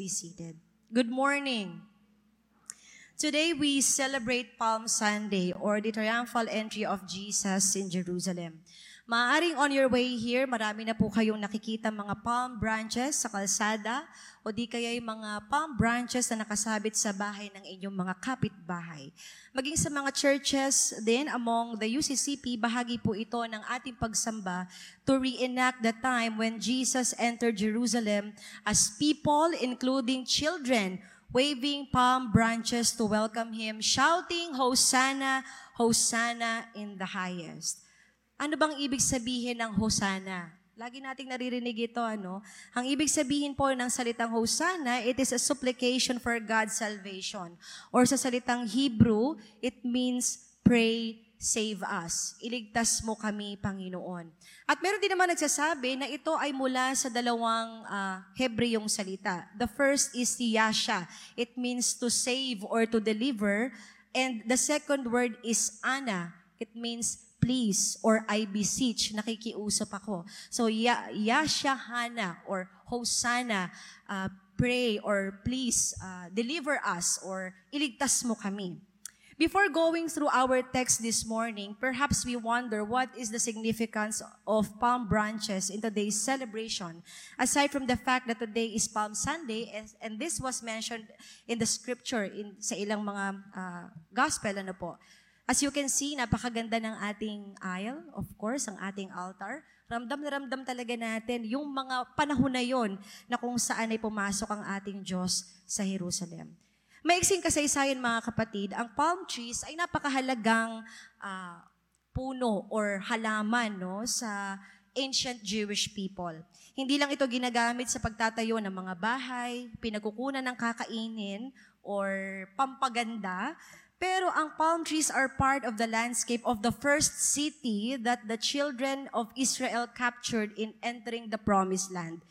be seated. Good morning. Today we celebrate Palm Sunday or the triumphal entry of Jesus in Jerusalem. Maaaring on your way here, marami na po kayong nakikita mga palm branches sa kalsada o di kaya'y mga palm branches na nakasabit sa bahay ng inyong mga kapitbahay. Maging sa mga churches din among the UCCP, bahagi po ito ng ating pagsamba to reenact the time when Jesus entered Jerusalem as people, including children, waving palm branches to welcome Him, shouting, "Hosanna, Hosanna in the highest." Ano bang ibig sabihin ng Hosanna? Lagi nating naririnig ito, ano? Ang ibig sabihin po ng salitang Hosanna, it is a supplication for God's salvation. Or sa salitang Hebrew, it means pray, save us. Iligtas mo kami, Panginoon. At meron din naman nagsasabi na ito ay mula sa dalawang Hebreyong salita. The first is yasha. It means to save or to deliver. And the second word is ana. It means please, or I beseech, nakikiusap ako. So, yashahana, or Hosanna, pray, or please, deliver us, or iligtas mo kami. Before going through our text this morning, perhaps we wonder what is the significance of palm branches in today's celebration, aside from the fact that today is Palm Sunday, and this was mentioned in the scripture, sa ilang mga gospel, ano po. As you can see, napakaganda ng ating aisle, of course, ang ating altar. Ramdam na ramdam talaga natin yung mga panahon na yon na kung saan ay pumasok ang ating Diyos sa Jerusalem. Maiksing kasaysayan mga kapatid, ang palm trees ay napakahalagang puno or halaman no, sa ancient Jewish people. Hindi lang ito ginagamit sa pagtatayo ng mga bahay, pinagkukunan ng kakainin, or pampaganda. Pero ang palm trees are part of the landscape of the first city that the children of Israel captured in entering the Promised Land.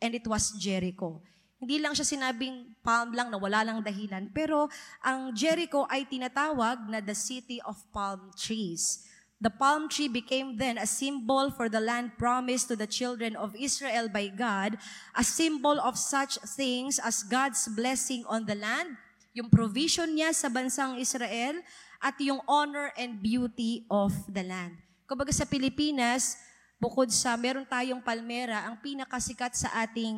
And it was Jericho. Hindi lang siya sinabing palm lang na wala lang dahilan. Pero ang Jericho ay tinatawag na the city of palm trees. The palm tree became then a symbol for the land promised to the children of Israel by God, a symbol of such things as God's blessing on the land, yung provision niya sa bansang Israel, at yung honor and beauty of the land. Kumbaga sa Pilipinas, bukod sa meron tayong palmera, ang pinakasikat sa ating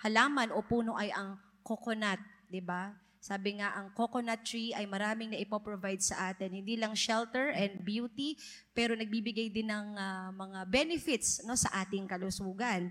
halaman o puno ay ang coconut, di ba? Sabi nga, ang coconut tree ay maraming na ipoprovide sa atin. Hindi lang shelter and beauty, pero nagbibigay din ng mga benefits no, sa ating kalusugan.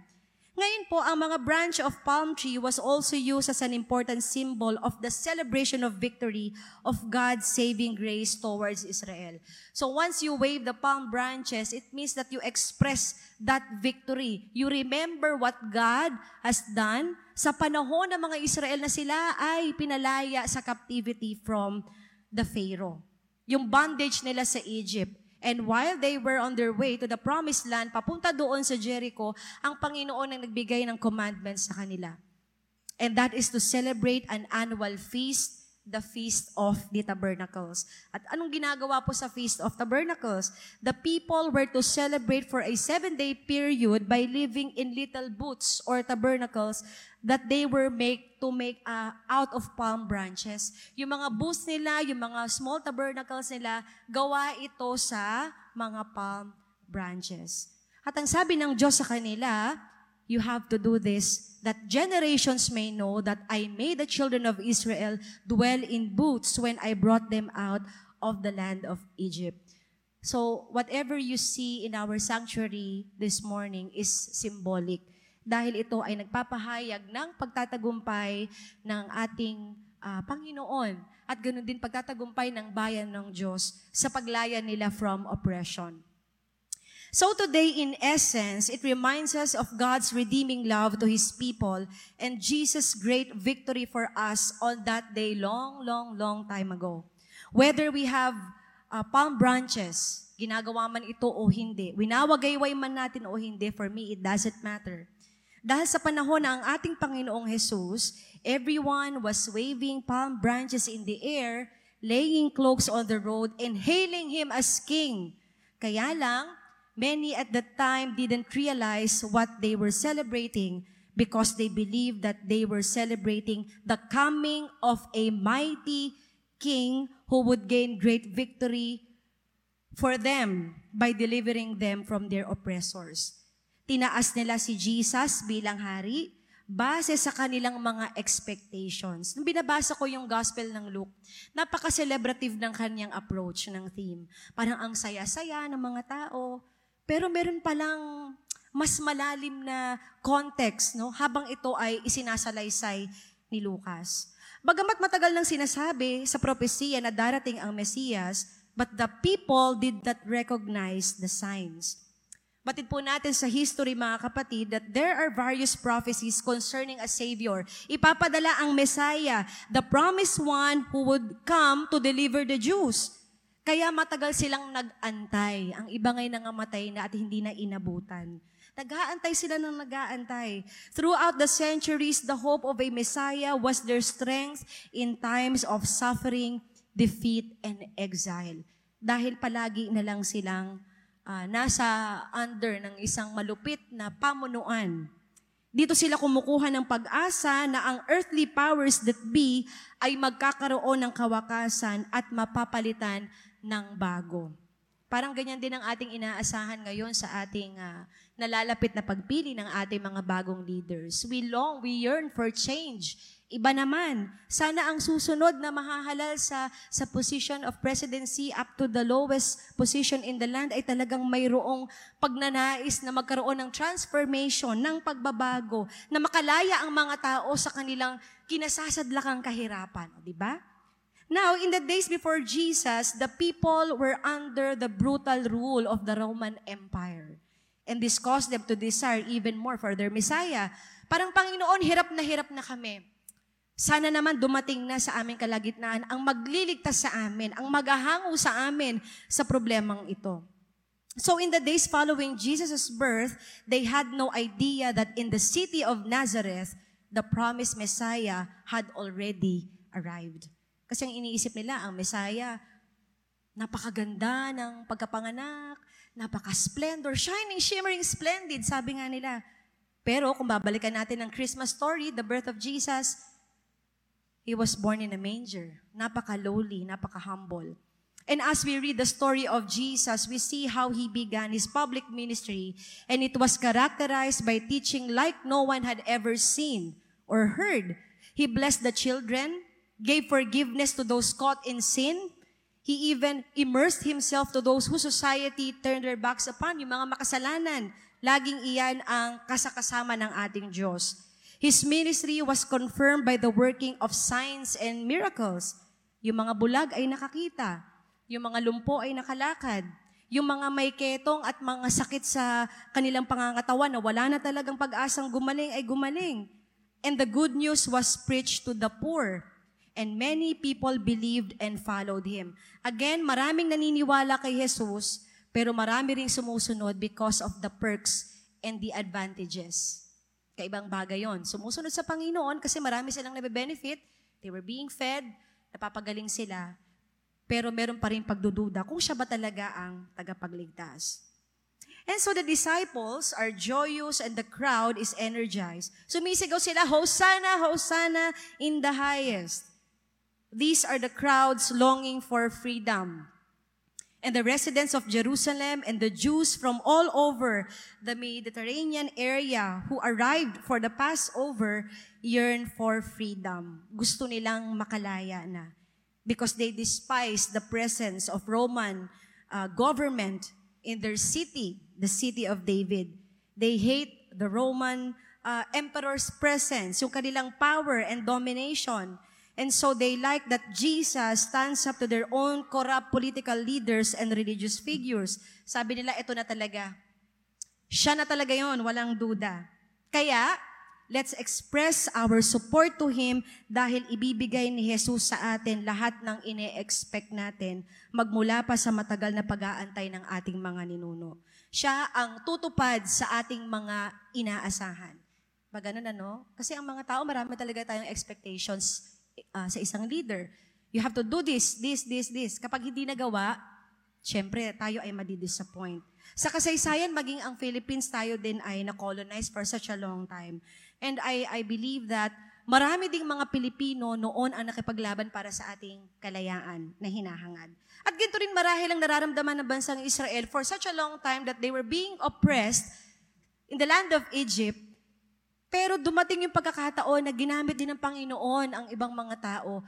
Ngayon po, ang mga branch of palm tree was also used as an important symbol of the celebration of victory of God's saving grace towards Israel. So once you wave the palm branches, it means that you express that victory. You remember what God has done sa panahon ng mga Israel na sila ay pinalaya sa captivity from the Pharaoh. Yung bondage nila sa Egypt. And while they were on their way to the Promised Land, papunta doon sa Jericho, ang Panginoon ang nagbigay ng commandments sa kanila. And that is to celebrate an annual feast, the Feast of the Tabernacles. At anong ginagawa po sa Feast of Tabernacles? The people were to celebrate for a 7-day period by living in little booths or tabernacles that they were made out of palm branches. Yung mga booths nila, yung mga small tabernacles nila, gawa ito sa mga palm branches. At ang sabi ng Diyos sa kanila, you have to do this, that generations may know that I made the children of Israel dwell in booths when I brought them out of the land of Egypt. So, whatever you see in our sanctuary this morning is symbolic. Dahil ito ay nagpapahayag ng pagtatagumpay ng ating Panginoon at ganoon din pagtatagumpay ng bayan ng Diyos sa paglaya nila from oppression. So today, in essence, it reminds us of God's redeeming love to His people and Jesus' great victory for us on that day long, long, long time ago. Whether we have palm branches, ginagawa man ito o hindi, winawagayway man natin o hindi, for me, it doesn't matter. Dahil sa panahon ng ating Panginoong Jesus, everyone was waving palm branches in the air, laying cloaks on the road, and hailing Him as King. Kaya lang, many at the time didn't realize what they were celebrating because they believed that they were celebrating the coming of a mighty king who would gain great victory for them by delivering them from their oppressors. Tinaas nila si Jesus bilang hari base sa kanilang mga expectations. Nung binabasa ko yung Gospel ng Luke, napaka-celebrative ng kanyang approach ng theme. Parang ang saya-saya ng mga tao, pero meron palang mas malalim na context, no? Habang ito ay isinasalaysay ni Lucas. Bagamat matagal nang sinasabi sa propesya na darating ang Mesiyas, but the people did not recognize the signs. Batid po natin sa history, mga kapatid, that there are various prophecies concerning a Savior. Ipapadala ang Messiah, the promised one who would come to deliver the Jews. Kaya matagal silang nag-antay. Ang iba ngay nangamatay na at hindi na inabutan. Nag-aantay sila ng nag-aantay. Throughout the centuries, the hope of a Messiah was their strength in times of suffering, defeat, and exile. Dahil palagi na lang silang nasa under ng isang malupit na pamunuan. Dito sila kumukuha ng pag-asa na ang earthly powers that be ay magkakaroon ng kawakasan at mapapalitan ng bago. Parang ganyan din ang ating inaasahan ngayon sa ating nalalapit na pagpili ng ating mga bagong leaders. We yearn for change. Iba naman, sana ang susunod na mahahalal sa position of presidency up to the lowest position in the land ay talagang mayroong pagnanais na magkaroon ng transformation, ng pagbabago, na makalaya ang mga tao sa kanilang kinasasadlakang kahirapan. Di ba? Now, in the days before Jesus, the people were under the brutal rule of the Roman Empire. And this caused them to desire even more for their Messiah. Parang, Panginoon, hirap na kami. Sana naman dumating na sa aming kalagitnaan ang magliligtas sa amin, ang magahango sa amin sa problemang ito. So in the days following Jesus' birth, they had no idea that in the city of Nazareth, the promised Messiah had already arrived. Kasi ang iniisip nila, ang Messiah, napakaganda ng pagkapanganak, napaka-splendor, shining, shimmering, splendid, sabi nga nila. Pero kung babalikan natin ang Christmas story, the birth of Jesus, He was born in a manger. Napaka-lowly, napaka-humble. And as we read the story of Jesus, we see how He began His public ministry, and it was characterized by teaching like no one had ever seen or heard. He blessed the children, gave forgiveness to those caught in sin. He even immersed Himself to those whose society turned their backs upon, yung mga makasalanan. Laging iyan ang kasakasama ng ating Diyos. His ministry was confirmed by the working of signs and miracles. Yung mga bulag ay nakakita. Yung mga lumpo ay nakalakad. Yung mga may ketong at mga sakit sa kanilang pangangatawan na wala na talagang pag-asang gumaling ay gumaling. And the good news was preached to the poor. And many people believed and followed Him. Again, maraming naniniwala kay Jesus, pero marami ring sumusunod because of the perks and the advantages. Kaibang bagay yon. Sumusunod sa Panginoon kasi marami silang nabe-benefit. They were being fed, napapagaling sila, pero meron pa rin pagdududa kung siya ba talaga ang tagapagligtas. And so the disciples are joyous and the crowd is energized. Sumisigaw sila, Hosanna, Hosanna in the highest. These are the crowds longing for freedom. And the residents of Jerusalem and the Jews from all over the Mediterranean area who arrived for the Passover yearned for freedom. Gusto nilang makalaya na because they despised the presence of Roman government in their city, the city of David. They hate the Roman emperor's presence, yung kanilang power and domination. And so they like that Jesus stands up to their own corrupt political leaders and religious figures. Sabi nila, ito na talaga. Siya na talaga yon, walang duda. Kaya, let's express our support to Him dahil ibibigay ni Jesus sa atin lahat ng ine-expect natin magmula pa sa matagal na pag-aantay ng ating mga ninuno. Siya ang tutupad sa ating mga inaasahan. Bagano na, no? Kasi ang mga tao, marami talaga tayong expectations sa isang leader. You have to do this. Kapag hindi nagawa, syempre, tayo ay madidisappoint. Sa kasaysayan, maging ang Philippines, tayo din ay na-colonize for such a long time. And I believe that marami ding mga Pilipino noon ang nakipaglaban para sa ating kalayaan na hinahangad. At ganito rin marahil ang nararamdaman ng bansang Israel for such a long time that they were being oppressed in the land of Egypt. Pero dumating yung pagkakataon na ginamit din ng Panginoon ang ibang mga tao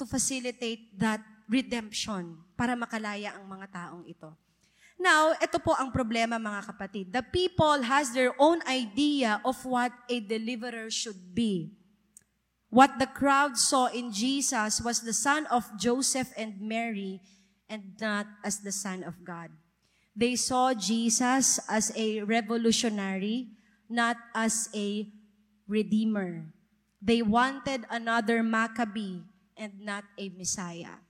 to facilitate that redemption para makalaya ang mga taong ito. Now, ito po ang problema, mga kapatid. The people has their own idea of what a deliverer should be. What the crowd saw in Jesus was the son of Joseph and Mary and not as the Son of God. They saw Jesus as a revolutionary, not as a redeemer. They wanted another Maccabee and not a Messiah.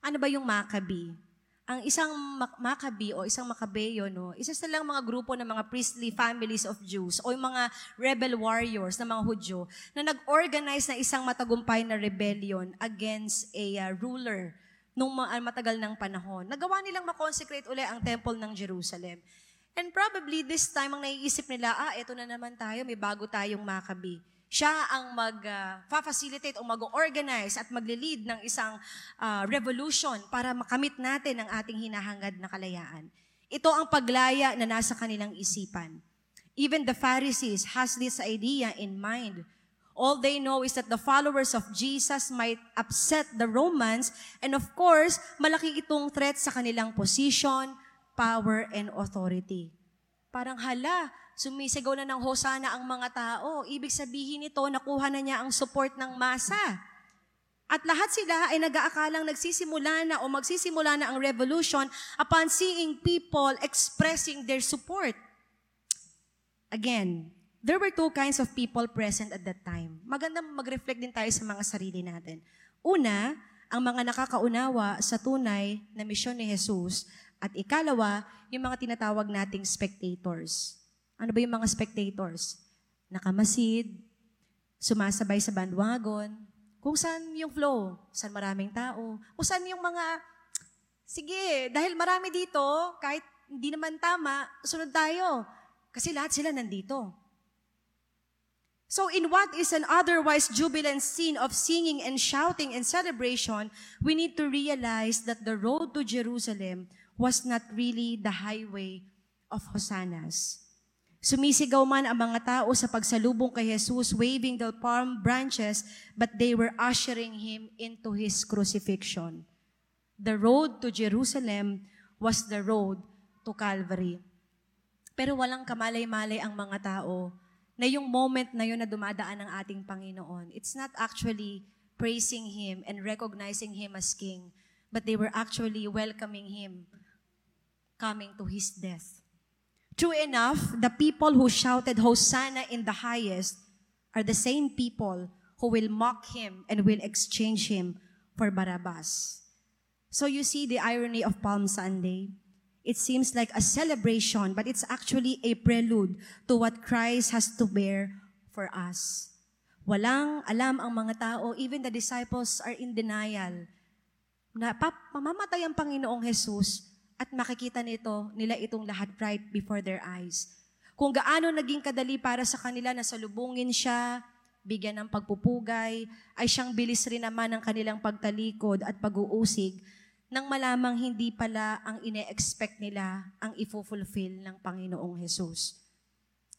Ano ba yung Maccabee? Ang isang Maccabee o isang Maccabeo, no, isa sa lang mga grupo ng mga priestly families of Jews o yung mga rebel warriors ng mga Hudyo na nag-organize na isang matagumpay na rebellion against a ruler nung matagal ng panahon. Nagawa nilang makonsecrate uli ang temple ng Jerusalem. And probably this time ang naiisip nila, eto na naman tayo, may bago tayong Maccabee. Siya ang mag-facilitate o mag-organize at mag-lead ng isang revolution para makamit natin ang ating hinahangad na kalayaan. Ito ang paglaya na nasa kanilang isipan. Even the Pharisees has this idea in mind. All they know is that the followers of Jesus might upset the Romans, and of course, malaki itong threat sa kanilang position, power and authority. Parang hala, sumisigaw na ng Hosana ang mga tao. Ibig sabihin nito, nakuha na niya ang support ng masa. At lahat sila ay nag-aakalang nagsisimula na o magsisimula na ang revolution upon seeing people expressing their support. Again, there were two kinds of people present at that time. Maganda mag-reflect din tayo sa mga sarili natin. Una, ang mga nakakaunawa sa tunay na misyon ni Jesus. At ikalawa, yung mga tinatawag nating spectators. Ano ba yung mga spectators? Nakamasid, sumasabay sa bandwagon, kung saan yung flow, saan maraming tao, kung saan yung mga, sige, dahil marami dito, kahit hindi naman tama, sunod tayo. Kasi lahat sila nandito. So in what is an otherwise jubilant scene of singing and shouting and celebration, we need to realize that the road to Jerusalem was not really the highway of hosannas. Sumisigaw man ang mga tao sa pagsalubong kay Jesus, waving the palm branches, but they were ushering him into his crucifixion. The road to Jerusalem was the road to Calvary. Pero walang kamalay-malay ang mga tao na yung moment na yun na dumadaan ng ating Panginoon. It's not actually praising him and recognizing him as king, but they were actually welcoming him coming to his death. True enough, the people who shouted Hosanna in the highest are the same people who will mock him and will exchange him for Barabbas. So you see the irony of Palm Sunday. It seems like a celebration, but it's actually a prelude to what Christ has to bear for us. Walang alam ang mga tao, even the disciples are in denial na mamamatay ang Panginoong Jesus at makikita nila itong lahat right before their eyes. Kung gaano naging kadali para sa kanila na salubungin siya, bigyan ng pagpupugay, ay siyang bilis rin naman ng kanilang pagtalikod at pag-uusig nang malamang hindi pala ang ine-expect nila ang ifo-fulfill ng Panginoong Jesus.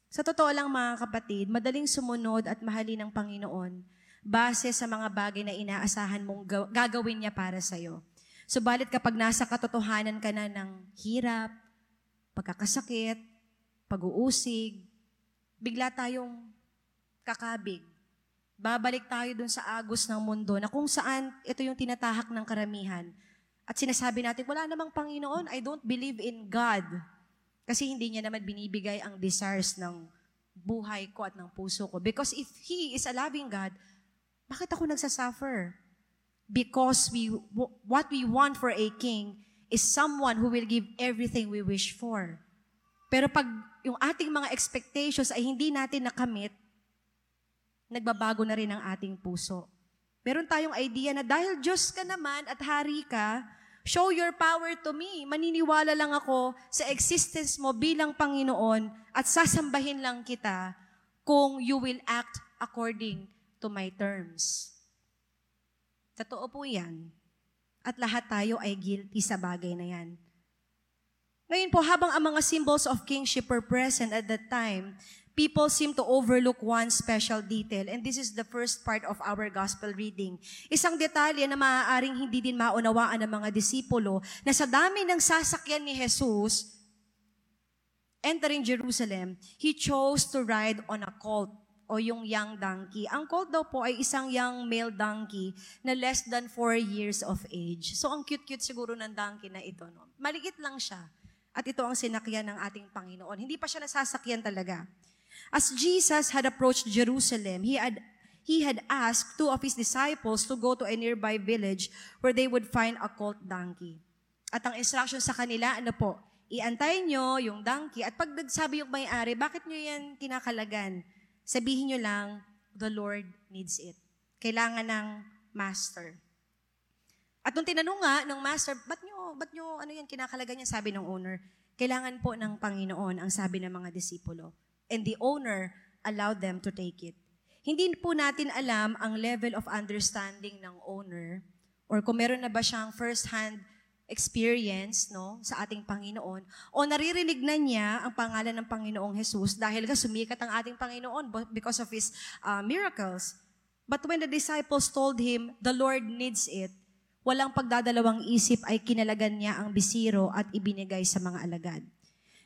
Sa totoo lang, mga kapatid, madaling sumunod at mahalin ng Panginoon base sa mga bagay na inaasahan mong gagawin niya para sa'yo. Subalit kapag nasa katotohanan ka na ng hirap, pagkakasakit, pag-uusig, bigla tayong kakabig. Babalik tayo dun sa agos ng mundo na kung saan ito yung tinatahak ng karamihan. At sinasabi natin, wala namang Panginoon, I don't believe in God. Kasi hindi niya naman binibigay ang desires ng buhay ko at ng puso ko. Because if He is a loving God, bakit ako nagsasuffer? Because what we want for a king is someone who will give everything we wish for. Pero pag yung ating mga expectations ay hindi natin nakamit, nagbabago na rin ang ating puso. Meron tayong idea na dahil Diyos ka naman at hari ka, show your power to me. Maniniwala lang ako sa existence mo bilang Panginoon at sasambahin lang kita kung you will act according to my terms. Totoo po yan. At lahat tayo ay guilty sa bagay na yan. Ngayon po, habang ang mga symbols of kingship were present at that time, people seem to overlook one special detail, and this is the first part of our gospel reading. Isang detalye na maaaring hindi din maunawaan ng mga disipulo na sa dami ng sasakyan ni Jesus, entering Jerusalem, he chose to ride on a colt o yung young donkey. Ang colt daw po ay isang young male donkey na less than 4 years of age. So ang cute-cute siguro ng donkey na ito. No? Maliit lang siya. At ito ang sinakyan ng ating Panginoon. Hindi pa siya nasasakyan talaga. As Jesus had approached Jerusalem, he had asked two of his disciples to go to a nearby village where they would find a colt donkey. At ang instruction sa kanila, ano po? Iantay nyo yung donkey. At pag nagsabi yung may-ari, bakit nyo yan kinakalagan? Sabihin nyo lang, the Lord needs it. Kailangan ng master. At nung tinanong nga ng master, ba't nyo ano yan, kinakalagan yan? Sabi ng owner, kailangan po ng Panginoon, ang sabi ng mga disipulo. And the owner allowed them to take it. Hindi po natin alam ang level of understanding ng owner or kung meron na ba siyang first-hand experience, no, sa ating Panginoon, o naririnig na niya ang pangalan ng Panginoong Jesus dahil nga sumikat ang ating Panginoon because of his miracles. But when the disciples told him, the Lord needs it, walang pagdadalawang isip ay kinalagan niya ang bisiro at ibinigay sa mga alagad.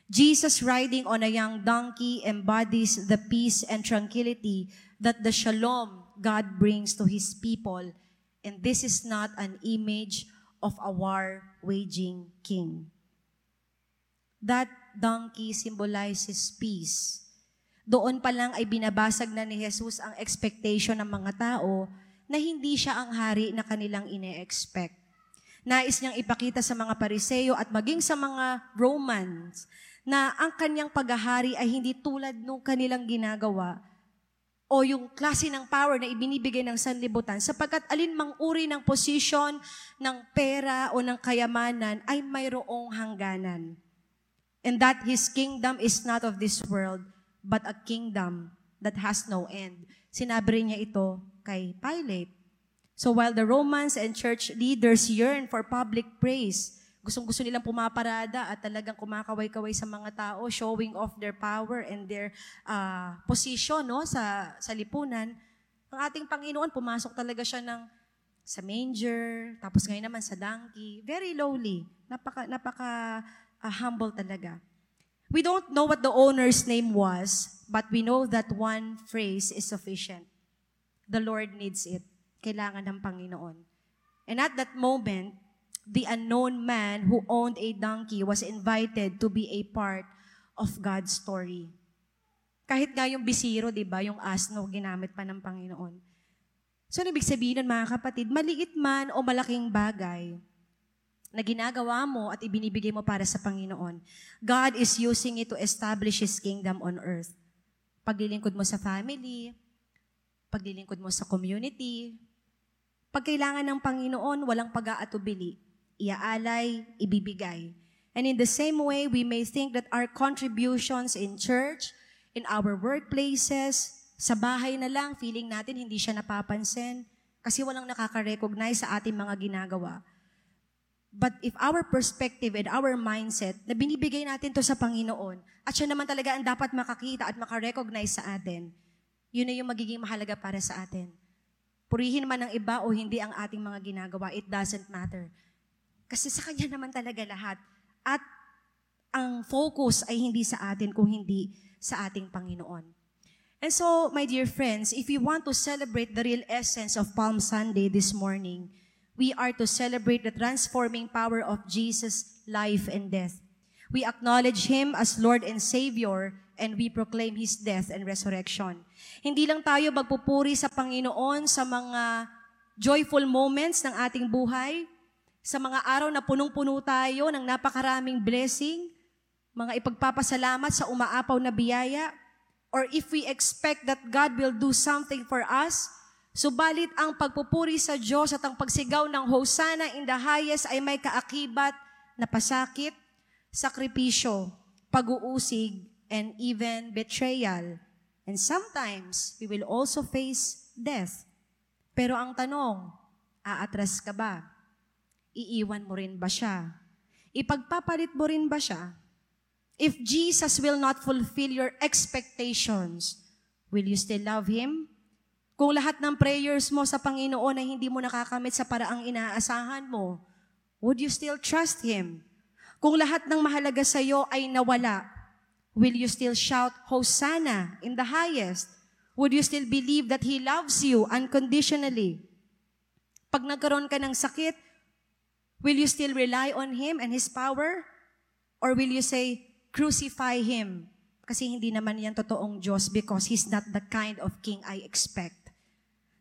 Jesus riding on a young donkey embodies the peace and tranquility that the shalom God brings to His people. And this is not an image of a war-waging king. That donkey symbolizes peace. Doon pa lang ay binabasag na ni Jesus ang expectation ng mga tao na hindi siya ang hari na kanilang ine-expect. Nais niyang ipakita sa mga Pariseo at maging sa mga Romans na ang kanyang paghahari ay hindi tulad ng kanilang ginagawa o yung klase ng power na ibinibigay ng sanlibutan sapagkat alinmang uri ng posisyon, ng pera o ng kayamanan ay mayroong hangganan. And that his kingdom is not of this world, but a kingdom that has no end. Sinabi niya ito kay Pilate. So while the Romans and church leaders yearn for public praise, gustong-gusto nilang pumaparada at talagang kumakaway-kaway sa mga tao, showing off their power and their position, no, sa lipunan, ang ating Panginoon, pumasok talaga siya sa manger, tapos ngayon naman sa donkey, very lowly, napaka humble talaga. We don't know what the owner's name was, but we know that one phrase is sufficient. The Lord needs it. Kailangan ng Panginoon. And at that moment, the unknown man who owned a donkey was invited to be a part of God's story. Kahit nga yung bisiro, di ba, yung asno, ginamit pa ng Panginoon. So, ibig sabihin nun, mga kapatid, maliit man o malaking bagay na ginagawa mo at ibinibigay mo para sa Panginoon, God is using it to establish His kingdom on earth. Paglilingkod mo sa family, paglilingkod mo sa community. Pag kailangan ng Panginoon, walang pag-aatubili. Iaalay, ibibigay. And in the same way, we may think that our contributions in church, in our workplaces, sa bahay na lang, feeling natin hindi siya napapansin kasi walang nakaka-recognize sa ating mga ginagawa. But if our perspective and our mindset na binibigay natin to sa Panginoon at siya naman talaga ang dapat makakita at makarecognize sa atin, yun na yung magiging mahalaga para sa atin. Purihin man ng iba o hindi ang ating mga ginagawa, it doesn't matter. Kasi sa Kanya naman talaga lahat. At ang focus ay hindi sa atin kung hindi sa ating Panginoon. And so, my dear friends, if you want to celebrate the real essence of Palm Sunday this morning, we are to celebrate the transforming power of Jesus' life and death. We acknowledge Him as Lord and Savior, and we proclaim His death and resurrection. Hindi lang tayo magpupuri sa Panginoon sa mga joyful moments ng ating buhay, sa mga araw na punong-puno tayo ng napakaraming blessing, mga ipagpapasalamat sa umaapaw na biyaya, or if we expect that God will do something for us, subalit ang pagpupuri sa Diyos at ang pagsigaw ng Hosanna in the highest ay may kaakibat na pasakit, sakripisyo, pag-uusig, and even betrayal and And sometimes, we will also face death. Pero ang tanong, aatras ka ba? Iiwan mo rin ba siya? Ipagpapalit mo rin ba siya? If Jesus will not fulfill your expectations, will you still love Him? Kung lahat ng prayers mo sa Panginoon ay hindi mo nakakamit sa paraang inaasahan mo, would you still trust Him? Kung lahat ng mahalaga sa iyo ay nawala, will you still shout, Hosanna in the highest? Would you still believe that He loves you unconditionally? Pag nagkaroon ka ng sakit, will you still rely on Him and His power? Or will you say, crucify Him? Kasi hindi naman yan totoong Diyos because He's not the kind of King I expect.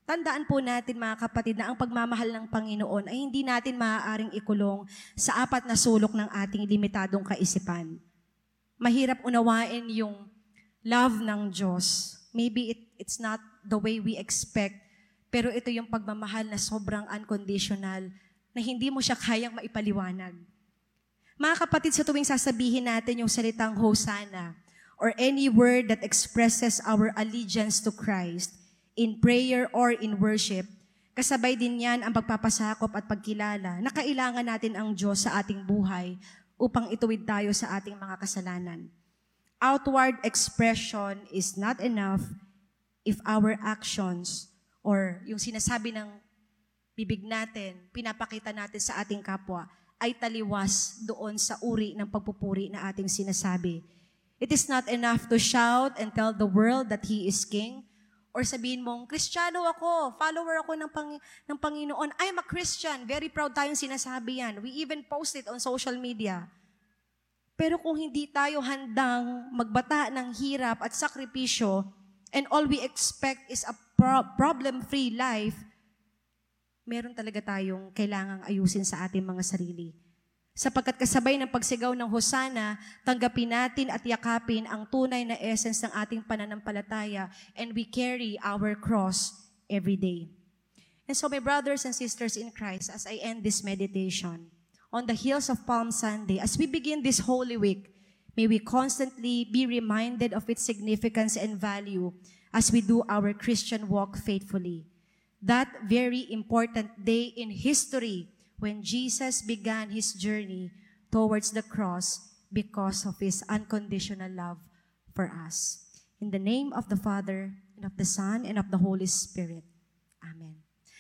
Tandaan po natin mga kapatid na ang pagmamahal ng Panginoon ay hindi natin maaaring ikulong sa apat na sulok ng ating limitadong kaisipan. Mahirap unawain yung love ng Diyos. Maybe it's not the way we expect, pero ito yung pagmamahal na sobrang unconditional na hindi mo siya kayang maipaliwanag. Mga kapatid, sa tuwing sasabihin natin yung salitang Hosanna or any word that expresses our allegiance to Christ in prayer or in worship, kasabay din yan ang pagpapasakop at pagkilala na kailangan natin ang Diyos sa ating buhay upang ituwid tayo sa ating mga kasalanan. Outward expression is not enough if our actions or yung sinasabi ng bibig natin, pinapakita natin sa ating kapwa, ay taliwas doon sa uri ng pagpupuri na ating sinasabi. It is not enough to shout and tell the world that He is King or sabihin mong, Kristiyano ako, follower ako ng Panginoon, I'm a Christian, very proud tayong sinasabi yan. We even post it on social media. Pero kung hindi tayo handang magbata ng hirap at sakripisyo and all we expect is a problem-free life, meron talaga tayong kailangang ayusin sa ating mga sarili. Sapagkat kasabay ng pagsigaw ng Hosanna, tanggapin natin at yakapin ang tunay na essence ng ating pananampalataya and we carry our cross every day. And so my brothers and sisters in Christ, as I end this meditation, on the heels of Palm Sunday, as we begin this Holy Week, may we constantly be reminded of its significance and value as we do our Christian walk faithfully. That very important day in history when Jesus began His journey towards the cross because of His unconditional love for us. In the name of the Father, and of the Son, and of the Holy Spirit.